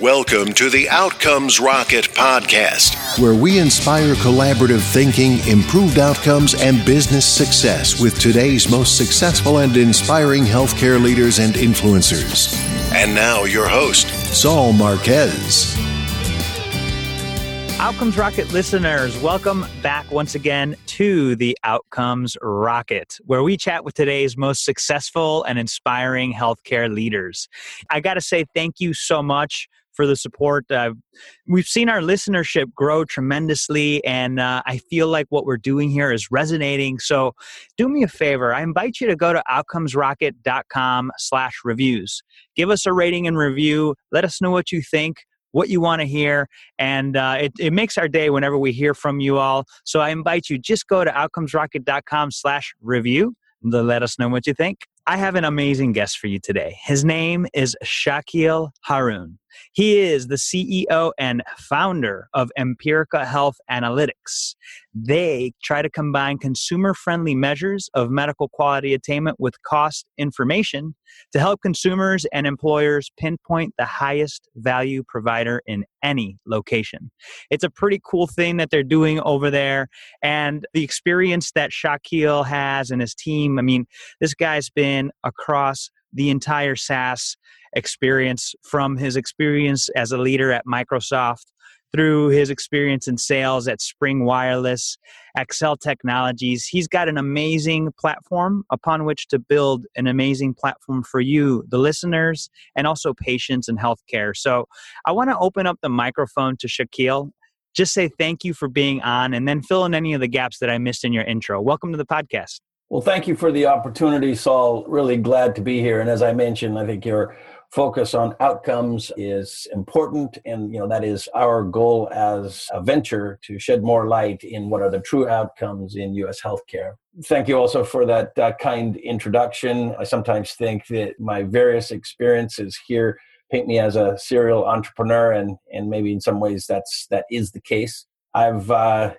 Welcome to the Outcomes Rocket podcast, where we inspire collaborative thinking, improved outcomes, and business success with today's most successful and inspiring healthcare leaders and influencers. And now your host, Saul Marquez. Outcomes Rocket listeners, welcome back once again to the Outcomes Rocket, where we chat with today's most successful and inspiring healthcare leaders. I got to say thank you so much for the support. We've seen our listenership grow tremendously, and I feel like what we're doing here is resonating. So do me a favor. I invite you to go to outcomesrocket.com/reviews. Give us a rating and review. Let us know what you think, what you want to hear, and it makes our day whenever we hear from you all. So I invite you, just go to outcomesrocket.com/review and let us know what you think. I have an amazing guest for you today. His name is Shakil Haroon. He is the CEO and founder of MPIRICA Health Analytics. They try to combine consumer-friendly measures of medical quality attainment with cost information to help consumers and employers pinpoint the highest value provider in any location. It's a pretty cool thing that they're doing over there. And the experience that Shakil has and his team, I mean, this guy's been across the entire SaaS experience, from his experience as a leader at Microsoft through his experience in sales at Spring Wireless, Excel Technologies. He's got an amazing platform upon which to build an amazing platform for you, the listeners, and also patients in healthcare. So I want to open up the microphone to Shakil. Just say thank you for being on, and then fill in any of the gaps that I missed in your intro. Welcome to the podcast. Well, thank you for the opportunity, Saul. Really glad to be here. And as I mentioned, I think your focus on outcomes is important. And, you know, that is our goal as a venture, to shed more light in what are the true outcomes in U.S. healthcare. Thank you also for that kind introduction. I sometimes think that my various experiences here paint me as a serial entrepreneur, and maybe in some ways that is the case. I've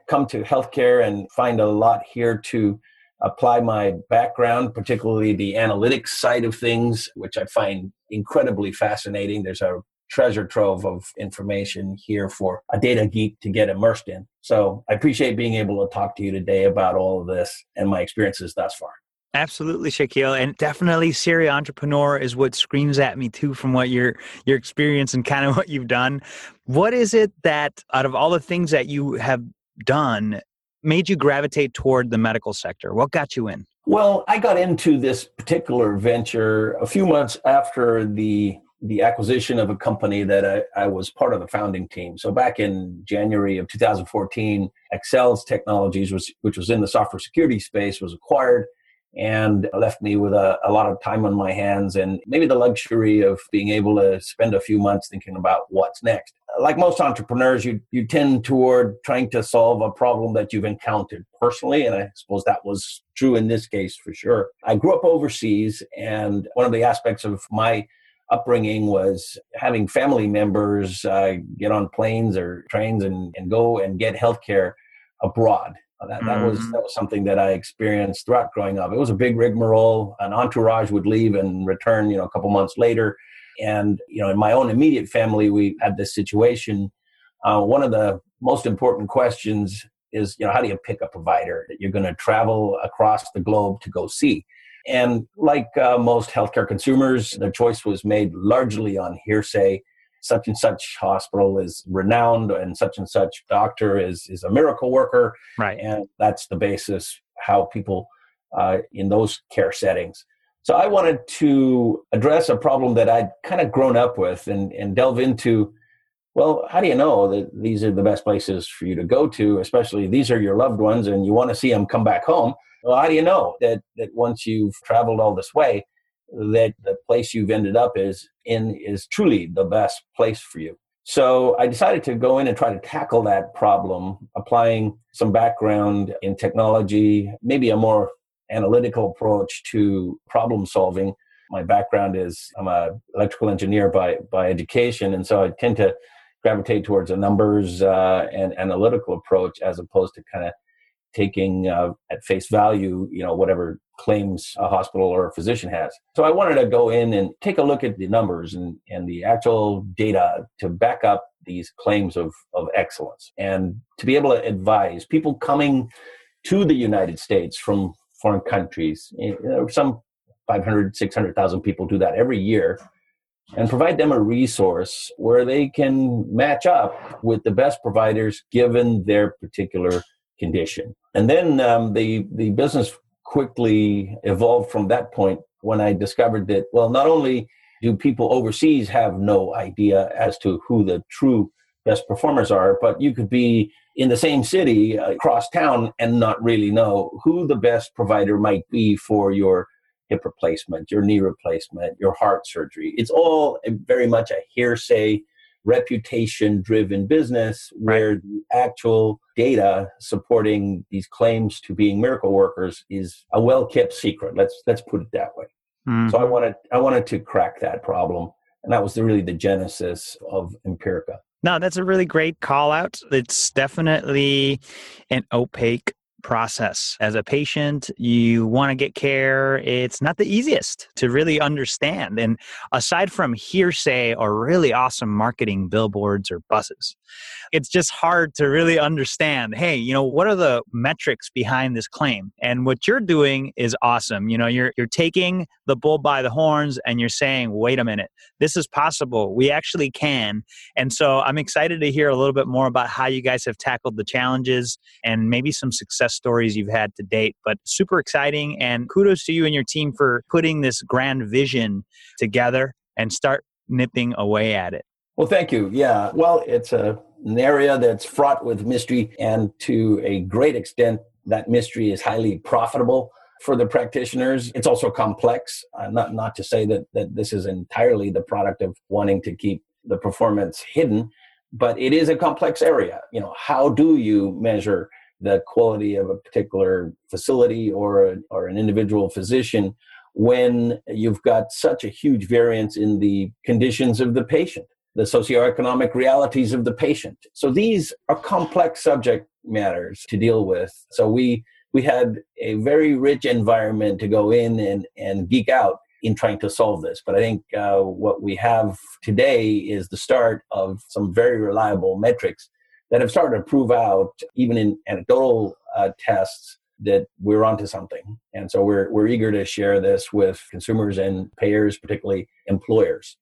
come to healthcare and find a lot here to apply my background, particularly the analytics side of things, which I find incredibly fascinating. There's a treasure trove of information here for a data geek to get immersed in. So I appreciate being able to talk to you today about all of this and my experiences thus far. Absolutely, Shakil. And definitely serial entrepreneur is what screams at me too, from what your experience and kind of what you've done. What is it that, out of all the things that you have done, made you gravitate toward the medical sector? What got you in? Well, I got into this particular venture a few months after the acquisition of a company that I was part of the founding team. So back in January of 2014, Excel Technologies, which was in the software security space, was acquired and left me with a lot of time on my hands and maybe the luxury of being able to spend a few months thinking about what's next. Like most entrepreneurs, you tend toward trying to solve a problem that you've encountered personally, and I suppose that was true in this case for sure. I grew up overseas, and one of the aspects of my upbringing was having family members get on planes or trains and go and get healthcare abroad. That was something that I experienced throughout growing up. It was a big rigmarole. An entourage would leave and return, a couple months later. And, in my own immediate family, we had this situation. One of the most important questions is, how do you pick a provider that you're going to travel across the globe to go see? And like most healthcare consumers, their choice was made largely on hearsay. Such and such hospital is renowned, and such doctor is a miracle worker. Right. And that's the basis how people in those care settings. So I wanted to address a problem that I'd kind of grown up with and delve into, well, how do you know that these are the best places for you to go to, especially these are your loved ones and you want to see them come back home? Well, how do you know that once you've traveled all this way, that the place you've ended up is truly the best place for you? So I decided to go in and try to tackle that problem, applying some background in technology, maybe a more analytical approach to problem solving. My background is I'm an electrical engineer by education, and so I tend to gravitate towards a numbers and analytical approach as opposed to kind of taking at face value, whatever claims a hospital or a physician has. So I wanted to go in and take a look at the numbers and the actual data to back up these claims of excellence, and to be able to advise people coming to the United States from foreign countries. Some 500, 600,000 people do that every year, and provide them a resource where they can match up with the best providers given their particular condition. And then the business quickly evolved from that point when I discovered that, well, not only do people overseas have no idea as to who the true best performers are, but you could be in the same city across town and not really know who the best provider might be for your hip replacement, your knee replacement, your heart surgery. It's all very much a hearsay, reputation-driven business where the actual data supporting these claims to being miracle workers is a well-kept secret. Let's put it that way. Mm-hmm. So I wanted to crack that problem, and that was really the genesis of MPIRICA. No, that's a really great call out. It's definitely an opaque process. As a patient, you want to get care. It's not the easiest to really understand. And aside from hearsay or really awesome marketing billboards or buses, it's just hard to really understand, hey, what are the metrics behind this claim? And what you're doing is awesome. You're taking the bull by the horns and you're saying, wait a minute, this is possible. We actually can. And so I'm excited to hear a little bit more about how you guys have tackled the challenges and maybe some success stories you've had to date, but super exciting. And kudos to you and your team for putting this grand vision together and start nipping away at it. Well, thank you. Yeah. Well, it's an area that's fraught with mystery, and to a great extent, that mystery is highly profitable for the practitioners. It's also complex. Not to say that this is entirely the product of wanting to keep the performance hidden, but it is a complex area. How do you measure the quality of a particular facility or an individual physician when you've got such a huge variance in the conditions of the patient, the socioeconomic realities of the patient? So these are complex subject matters to deal with. So we had a very rich environment to go in and geek out in trying to solve this. But I think what we have today is the start of some very reliable metrics that have started to prove out, even in anecdotal tests, that we're onto something. And so we're eager to share this with consumers and payers, particularly employers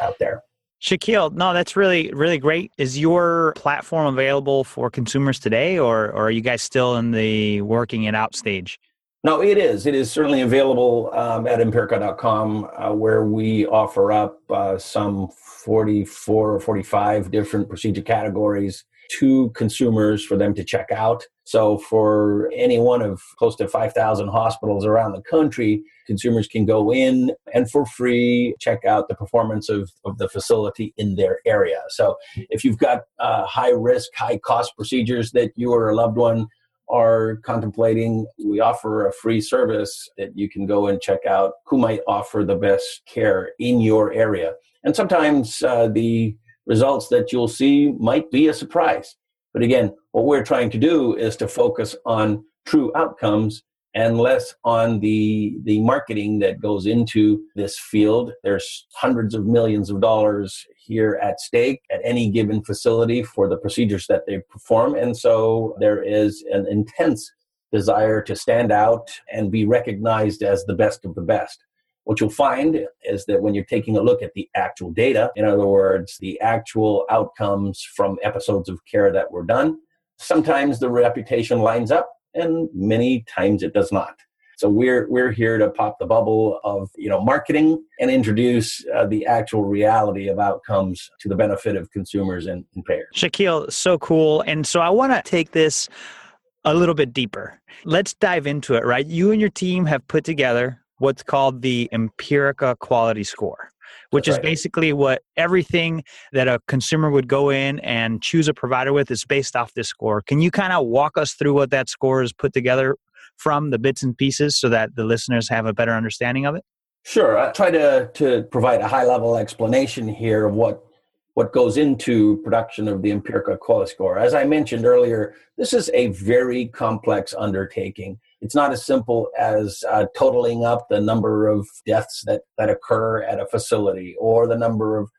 out there. Shakil, no, that's really, really great. Is your platform available for consumers today, or are you guys still in the working it out stage? No, it is. It is certainly available at MPIRICA.com, where we offer up some 44 or 45 different procedure categories to consumers for them to check out. So for any one of close to 5,000 hospitals around the country, consumers can go in and for free check out the performance of the facility in their area. So if you've got high risk, high cost procedures that you or a loved one are contemplating, we offer a free service that you can go and check out who might offer the best care in your area. And sometimes the results that you'll see might be a surprise. But again, what we're trying to do is to focus on true outcomes and less on the marketing that goes into this field. There's hundreds of millions of dollars here at stake at any given facility for the procedures that they perform. And so there is an intense desire to stand out and be recognized as the best of the best. What you'll find is that when you're taking a look at the actual data, in other words, the actual outcomes from episodes of care that were done, sometimes the reputation lines up and many times it does not. So we're here to pop the bubble of marketing and introduce the actual reality of outcomes to the benefit of consumers and payers. Shakil, so cool. And so I want to take this a little bit deeper. Let's dive into it, right? You and your team have put together what's called the MPIRICA Quality Score, which is basically what everything that a consumer would go in and choose a provider with is based off this score. Can you kind of walk us through what that score is put together from the bits and pieces so that the listeners have a better understanding of it? Sure. I try to provide a high-level explanation here of what goes into production of the MPIRICA Quality Score. As I mentioned earlier, this is a very complex undertaking. It's not as simple as totaling up the number of deaths that occur at a facility or the number of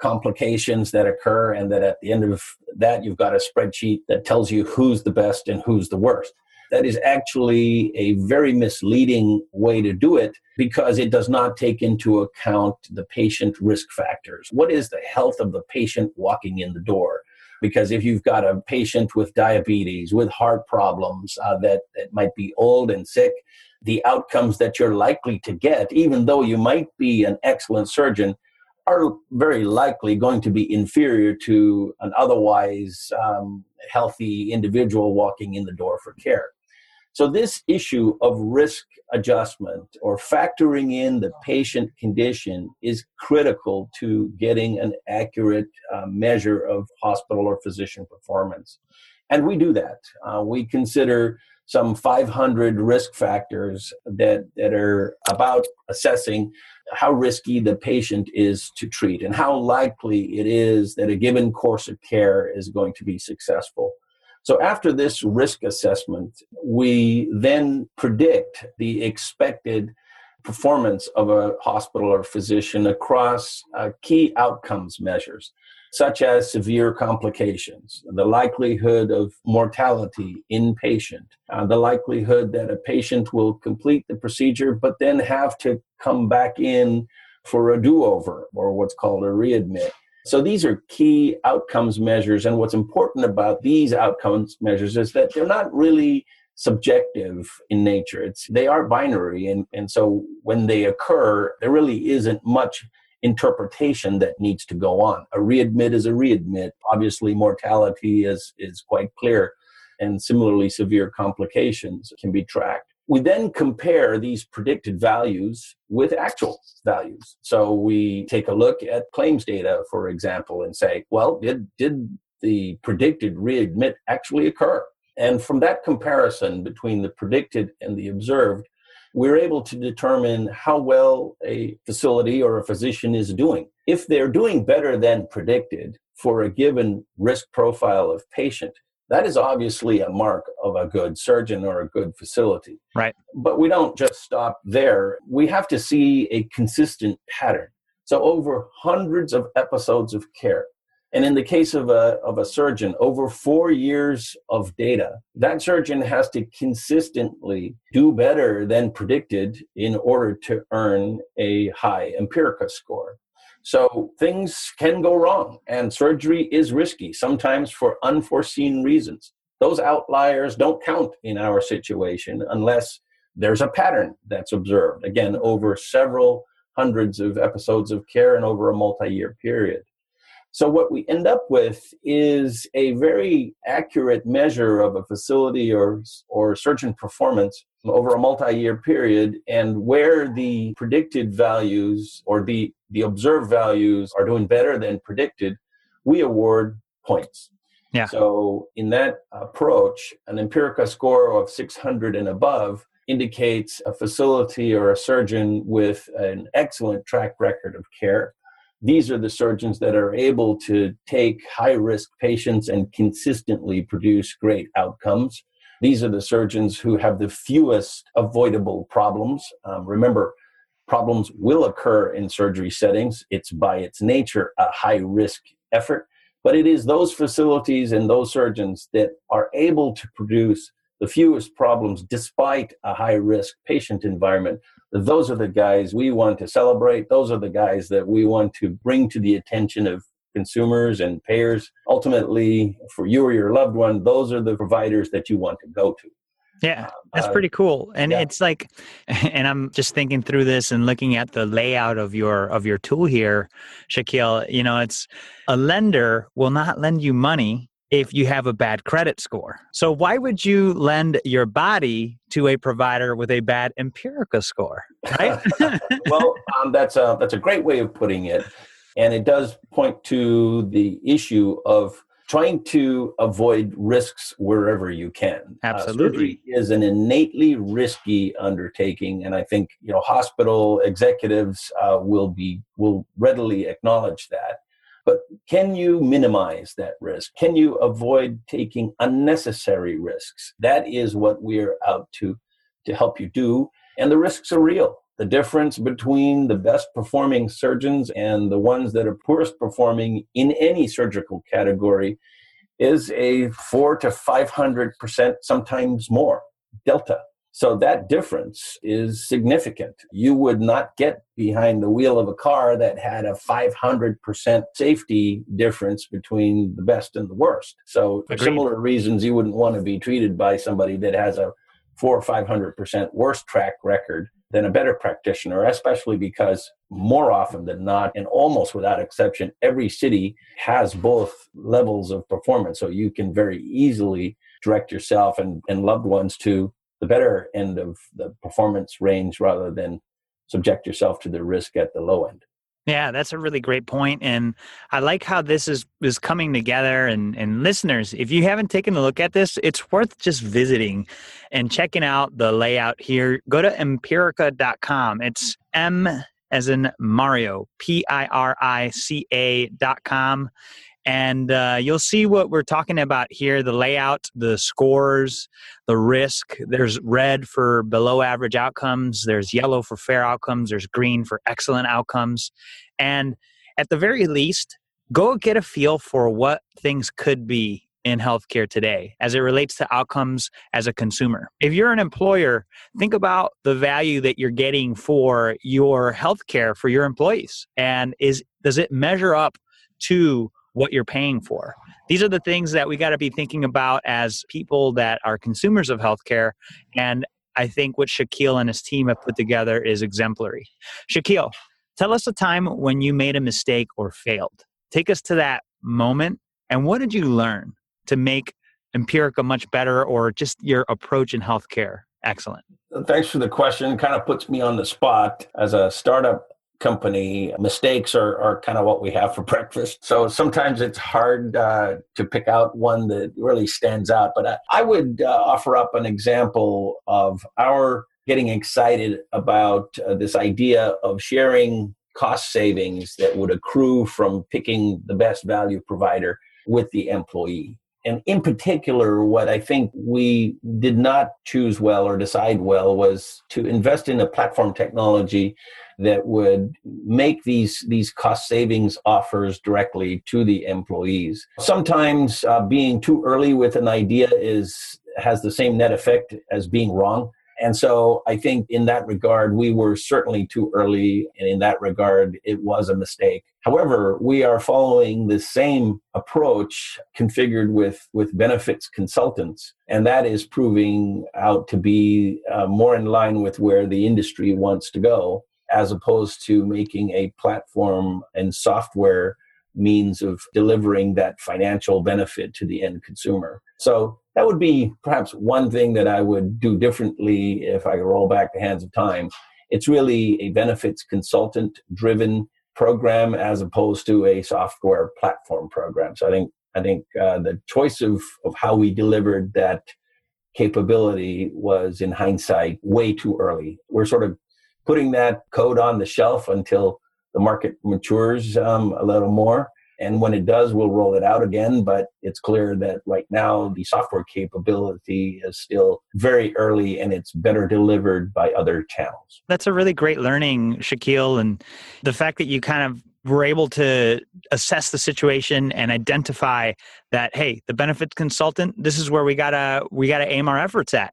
complications that occur, and that at the end of that, you've got a spreadsheet that tells you who's the best and who's the worst. That is actually a very misleading way to do it, because it does not take into account the patient risk factors. What is the health of the patient walking in the door? Because if you've got a patient with diabetes, with heart problems, that might be old and sick, the outcomes that you're likely to get, even though you might be an excellent surgeon, are very likely going to be inferior to an otherwise healthy individual walking in the door for care. So this issue of risk adjustment or factoring in the patient condition is critical to getting an accurate measure of hospital or physician performance. And we do that. We consider some 500 risk factors that are about assessing how risky the patient is to treat and how likely it is that a given course of care is going to be successful. So after this risk assessment, we then predict the expected performance of a hospital or physician across key outcomes measures, such as severe complications, the likelihood of mortality inpatient, the likelihood that a patient will complete the procedure but then have to come back in for a do-over, or what's called a readmit. So these are key outcomes measures, and what's important about these outcomes measures is that they're not really subjective in nature. They are binary, and so when they occur, there really isn't much interpretation that needs to go on. A readmit is a readmit. Obviously, mortality is quite clear, and similarly, severe complications can be tracked. We then compare these predicted values with actual values. So we take a look at claims data, for example, and say, well, did the predicted readmit actually occur? And from that comparison between the predicted and the observed, we're able to determine how well a facility or a physician is doing. If they're doing better than predicted for a given risk profile of patient, that is obviously a mark of a good surgeon or a good facility. Right. But we don't just stop there. We have to see a consistent pattern. So over hundreds of episodes of care, and in the case of a surgeon, over 4 years of data, that surgeon has to consistently do better than predicted in order to earn a high MPIRICA score. So things can go wrong, and surgery is risky, sometimes for unforeseen reasons. Those outliers don't count in our situation unless there's a pattern that's observed, again, over several hundreds of episodes of care and over a multi-year period. So what we end up with is a very accurate measure of a facility or surgeon performance over a multi-year period, and where the predicted values or the observed values are doing better than predicted, we award points. Yeah. So in that approach, an MPIRICA score of 600 and above indicates a facility or a surgeon with an excellent track record of care. These are the surgeons that are able to take high-risk patients and consistently produce great outcomes. These are the surgeons who have the fewest avoidable problems. Remember, problems will occur in surgery settings. It's by its nature a high-risk effort, but it is those facilities and those surgeons that are able to produce the fewest problems despite a high-risk patient environment. Those are the guys we want to celebrate. Those are the guys that we want to bring to the attention of consumers and payers. Ultimately, for you or your loved one, those are the providers that you want to go to. Yeah, that's pretty cool. And It's like, and I'm just thinking through this and looking at the layout of your tool here, Shakil, it's a lender will not lend you money if you have a bad credit score. So why would you lend your body to a provider with a bad MPIRICA score, right? Well, that's a great way of putting it. And it does point to the issue of trying to avoid risks wherever you can. Absolutely. Surgery is an innately risky undertaking. And I think, hospital executives will readily acknowledge that. But can you minimize that risk? Can you avoid taking unnecessary risks? That is what we're out to to help you do. And the risks are real. The difference between the best performing surgeons and the ones that are poorest performing in any surgical category is a 400 to 500%, sometimes more, delta. So that difference is significant. You would not get behind the wheel of a car that had a 500% safety difference between the best and the worst. So for similar reasons, you wouldn't want to be treated by somebody that has a 400 or 500% worse track record than a better practitioner, especially because more often than not, and almost without exception, every city has both levels of performance. So you can very easily direct yourself and loved ones to the better end of the performance range rather than subject yourself to the risk at the low end. Yeah, that's a really great point. And I like how this is coming together. And listeners, if you haven't taken a look at this, it's worth just visiting and checking out the layout here. Go to MPIRICA.com. It's M as in Mario, P-I-R-I-C-A.com. And you'll see what we're talking about here, the layout, the scores, the risk. There's red for below average outcomes. There's yellow for fair outcomes. There's green for excellent outcomes. And at the very least, go get a feel for what things could be in healthcare today as it relates to outcomes as a consumer. If you're an employer, think about the value that you're getting for your healthcare for your employees. And does it measure up to what you're paying for? These are the things that we got to be thinking about as people that are consumers of healthcare. And I think what Shakil and his team have put together is exemplary. Shakil, tell us a time when you made a mistake or failed. Take us to that moment. And what did you learn to make MPIRICA much better, or just your approach in healthcare excellent? Thanks for the question. Kind of puts me on the spot. As a startup company, mistakes are kind of what we have for breakfast. So sometimes it's hard to pick out one that really stands out. But I would offer up an example of our getting excited about this idea of sharing cost savings that would accrue from picking the best value provider with the employee. And in particular, what I think we did not choose well or decide well was to invest in a platform technology that would make these cost savings offers directly to the employees. Sometimes being too early with an idea has the same net effect as being wrong. And so I think in that regard, we were certainly too early. And in that regard, it was a mistake. However, we are following the same approach configured with benefits consultants. And that is proving out to be more in line with where the industry wants to go, as opposed to making a platform and software means of delivering that financial benefit to the end consumer. So that would be perhaps one thing that I would do differently if I roll back the hands of time. It's really a benefits consultant-driven program as opposed to a software platform program. So I think the choice of how we delivered that capability was, in hindsight, way too early. We're sort of putting that code on the shelf until the market matures a little more. And when it does, we'll roll it out again. But it's clear that right now, the software capability is still very early and it's better delivered by other channels. That's a really great learning, Shakil. And the fact that you kind of were able to assess the situation and identify that, hey, the benefit consultant, this is where we gotta aim our efforts at.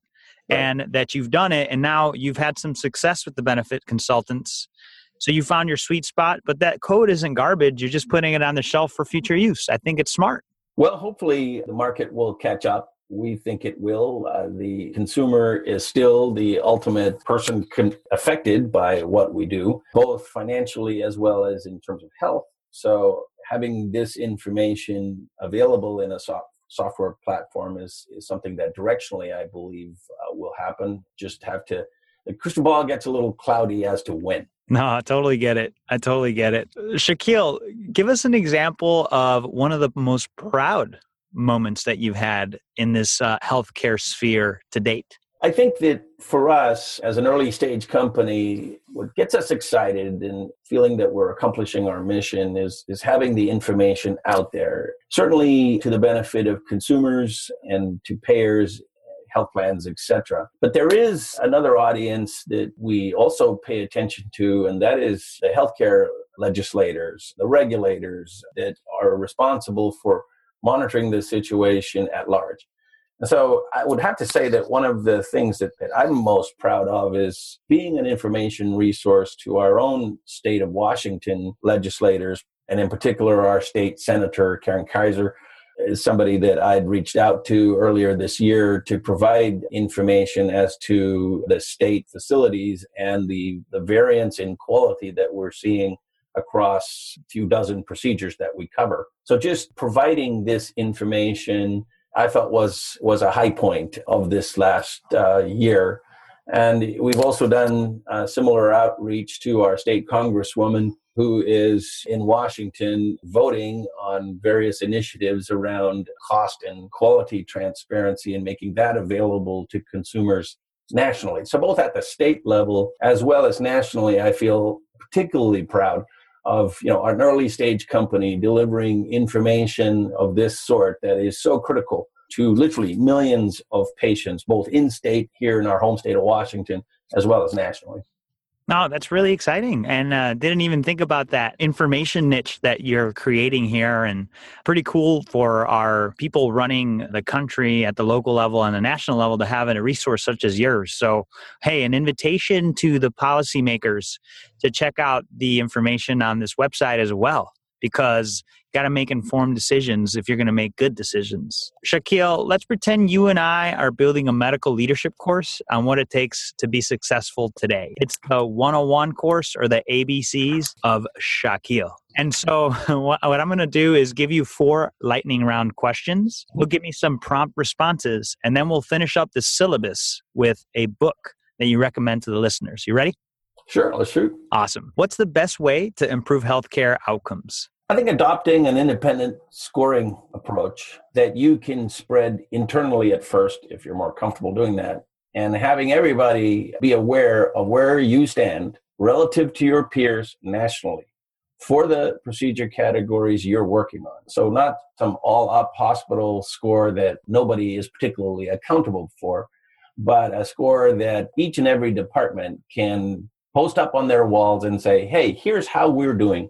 Right. And that you've done it. And now you've had some success with the benefit consultants. So you found your sweet spot, but that code isn't garbage. You're just putting it on the shelf for future use. I think it's smart. Well, hopefully the market will catch up. We think it will. The consumer is still the ultimate person affected by what we do, both financially as well as in terms of health. So having this information available in a software platform is something that directionally I believe will happen. Just have to, the crystal ball gets a little cloudy as to when. No, I totally get it. Shakil, give us an example of one of the most proud moments that you've had in this healthcare sphere to date. I think that for us, as an early stage company, what gets us excited and feeling that we're accomplishing our mission is having the information out there, certainly to the benefit of consumers and to payers, health plans, etc. But there is another audience that we also pay attention to, and that is the healthcare legislators, the regulators that are responsible for monitoring the situation at large. And so I would have to say that one of the things that I'm most proud of is being an information resource to our own state of Washington legislators, and in particular, our state senator, Karen Kaiser, is somebody that I'd reached out to earlier this year to provide information as to the state facilities and the variance in quality that we're seeing across a few dozen procedures that we cover. So just providing this information, I felt was a high point of this last year. And we've also done similar outreach to our state congresswoman, who is in Washington voting on various initiatives around cost and quality transparency and making that available to consumers nationally. So both at the state level as well as nationally, I feel particularly proud of, you know, an early stage company delivering information of this sort that is so critical to literally millions of patients, both in state here in our home state of Washington, as well as nationally. No, that's really exciting. And didn't even think about that information niche that you're creating here, and pretty cool for our people running the country at the local level and the national level to have a resource such as yours. So, hey, an invitation to the policymakers to check out the information on this website as well, because you got to make informed decisions if you're going to make good decisions. Shakil, let's pretend you and I are building a medical leadership course on what it takes to be successful today. It's the 101 course, or the ABCs of Shakil. And so what I'm going to do is give you 4 lightning round questions. We'll give me some prompt responses, and then we'll finish up the syllabus with a book that you recommend to the listeners. You ready? Sure, let's shoot. Awesome. What's the best way to improve healthcare outcomes? I think adopting an independent scoring approach that you can spread internally at first, if you're more comfortable doing that, and having everybody be aware of where you stand relative to your peers nationally for the procedure categories you're working on. So not some all-up hospital score that nobody is particularly accountable for, but a score that each and every department can post up on their walls and say, hey, here's how we're doing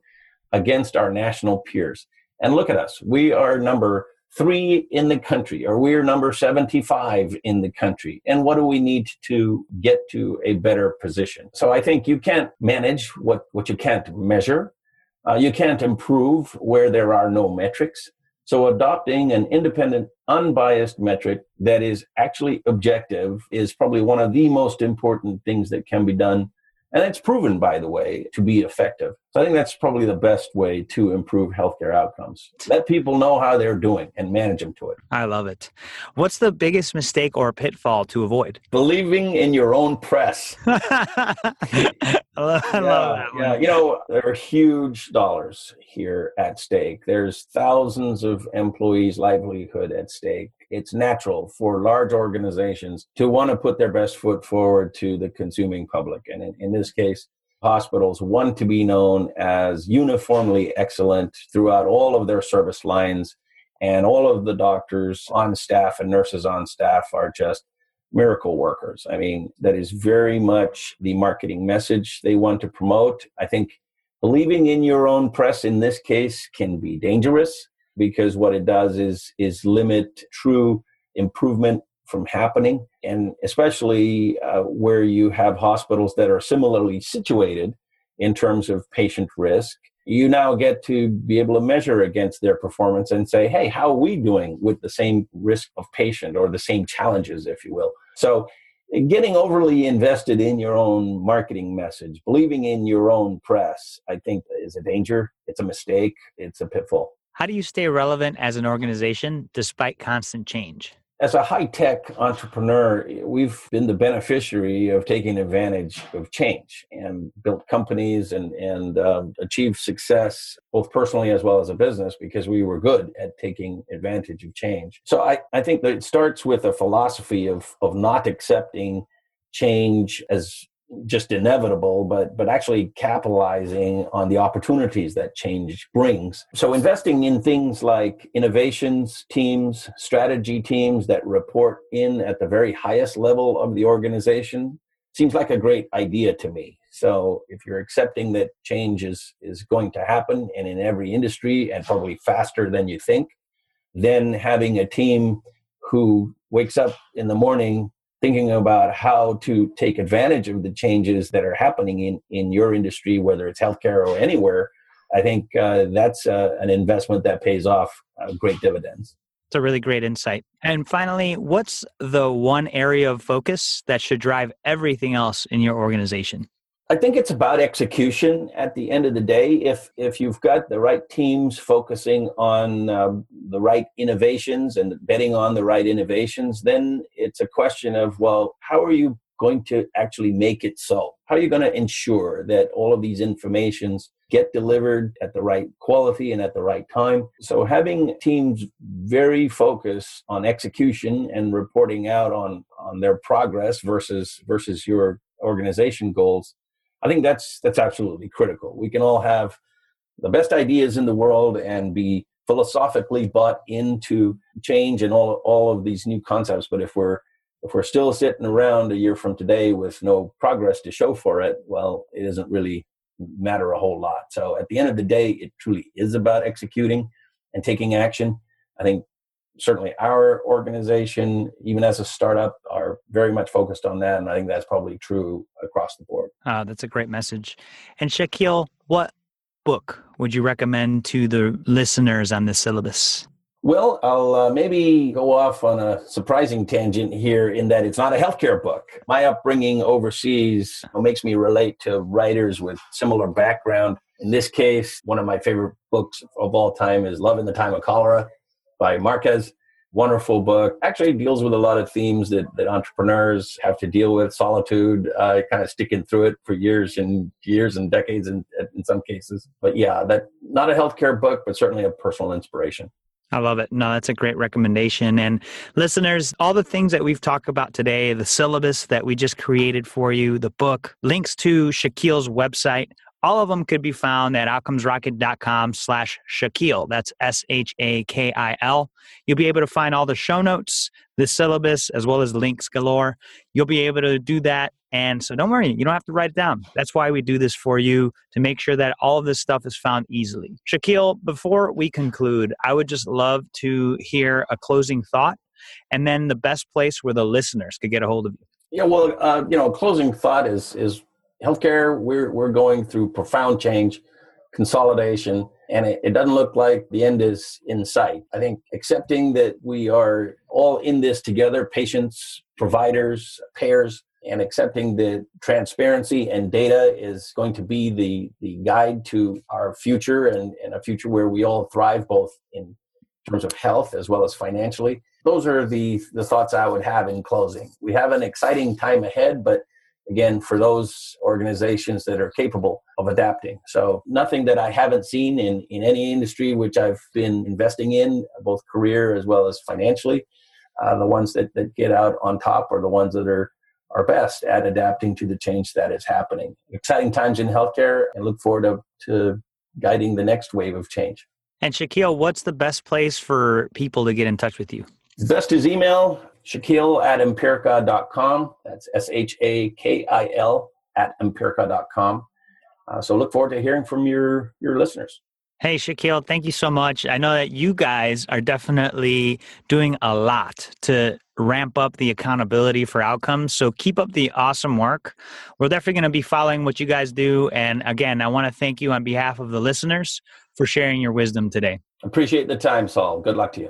against our national peers. And look at us. We are number 3 in the country, or we are number 75 in the country. And what do we need to get to a better position? So I think you can't manage what you can't measure. You can't improve where there are no metrics. So adopting an independent, unbiased metric that is actually objective is probably one of the most important things that can be done. And it's proven, by the way, to be effective. So I think that's probably the best way to improve healthcare outcomes. Let people know how they're doing and manage them to it. I love it. What's the biggest mistake or pitfall to avoid? Believing in your own press. I love that one. Yeah. You know, there are huge dollars here at stake. There's thousands of employees' livelihood at stake. It's natural for large organizations to want to put their best foot forward to the consuming public. And in this case, hospitals want to be known as uniformly excellent throughout all of their service lines. And all of the doctors on staff and nurses on staff are just miracle workers. I mean, that is very much the marketing message they want to promote. I think believing in your own press in this case can be dangerous, because what it does is limit true improvement from happening. And especially where you have hospitals that are similarly situated in terms of patient risk, you now get to be able to measure against their performance and say, hey, how are we doing with the same risk of patient, or the same challenges, if you will? So getting overly invested in your own marketing message, believing in your own press, I think is a danger. It's a mistake. It's a pitfall. How do you stay relevant as an organization despite constant change? As a high-tech entrepreneur, we've been the beneficiary of taking advantage of change and built companies and achieved success, both personally as well as a business, because we were good at taking advantage of change. So I think that it starts with a philosophy of not accepting change as just inevitable, but actually capitalizing on the opportunities that change brings. So investing in things like innovations teams, strategy teams that report in at the very highest level of the organization seems like a great idea to me. So if you're accepting that change is going to happen, and in every industry and probably faster than you think, then having a team who wakes up in the morning thinking about how to take advantage of the changes that are happening in your industry, whether it's healthcare or anywhere, I think that's an investment that pays off great dividends. It's a really great insight. And finally, what's the one area of focus that should drive everything else in your organization? I think it's about execution at the end of the day. If you've got the right teams focusing on the right innovations and betting on the right innovations, then it's a question of, well, how are you going to actually make it so? How are you going to ensure that all of these informations get delivered at the right quality and at the right time? So having teams very focused on execution and reporting out on their progress versus your organization goals, I think that's absolutely critical. We can all have the best ideas in the world and be philosophically bought into change and all of these new concepts. But if we're still sitting around a year from today with no progress to show for it, well, it doesn't really matter a whole lot. So at the end of the day, it truly is about executing and taking action. I think certainly our organization, even as a startup, are very much focused on that. And I think that's probably true across the board. That's a great message. And Shakil, what book would you recommend to the listeners on this syllabus? Well, I'll maybe go off on a surprising tangent here in that it's not a healthcare book. My upbringing overseas makes me relate to writers with similar background. In this case, one of my favorite books of all time is Love in the Time of Cholera by Marquez. Wonderful book. Actually deals with a lot of themes that entrepreneurs have to deal with. Solitude, kind of sticking through it for years and years and decades in some cases. But yeah, that not a healthcare book, but certainly a personal inspiration. I love it. No, that's a great recommendation. And listeners, all the things that we've talked about today, the syllabus that we just created for you, the book, links to Shakil's website, all of them could be found at outcomesrocket.com/Shakil. That's Shakil. You'll be able to find all the show notes, the syllabus, as well as links galore. You'll be able to do that. And so don't worry, you don't have to write it down. That's why we do this for you, to make sure that all of this stuff is found easily. Shakil, before we conclude, I would just love to hear a closing thought and then the best place where the listeners could get a hold of you. Yeah, well, closing thought is healthcare, we're going through profound change, consolidation, and it doesn't look like the end is in sight. I think accepting that we are all in this together, patients, providers, payers, and accepting that transparency and data is going to be the guide to our future and a future where we all thrive, both in terms of health as well as financially. Those are the thoughts I would have in closing. We have an exciting time ahead, but again, for those organizations that are capable of adapting. So nothing that I haven't seen in any industry which I've been investing in, both career as well as financially. The ones that get out on top are the ones that are best at adapting to the change that is happening. Exciting times in healthcare, and look forward to guiding the next wave of change. And Shakil, what's the best place for people to get in touch with you? The best is email. Shakil@MPIRICA.com. That's Shakil@MPIRICA.com. So look forward to hearing from your listeners. Hey, Shakil, thank you so much. I know that you guys are definitely doing a lot to ramp up the accountability for outcomes. So keep up the awesome work. We're definitely going to be following what you guys do. And again, I want to thank you on behalf of the listeners for sharing your wisdom today. Appreciate the time, Saul. Good luck to you.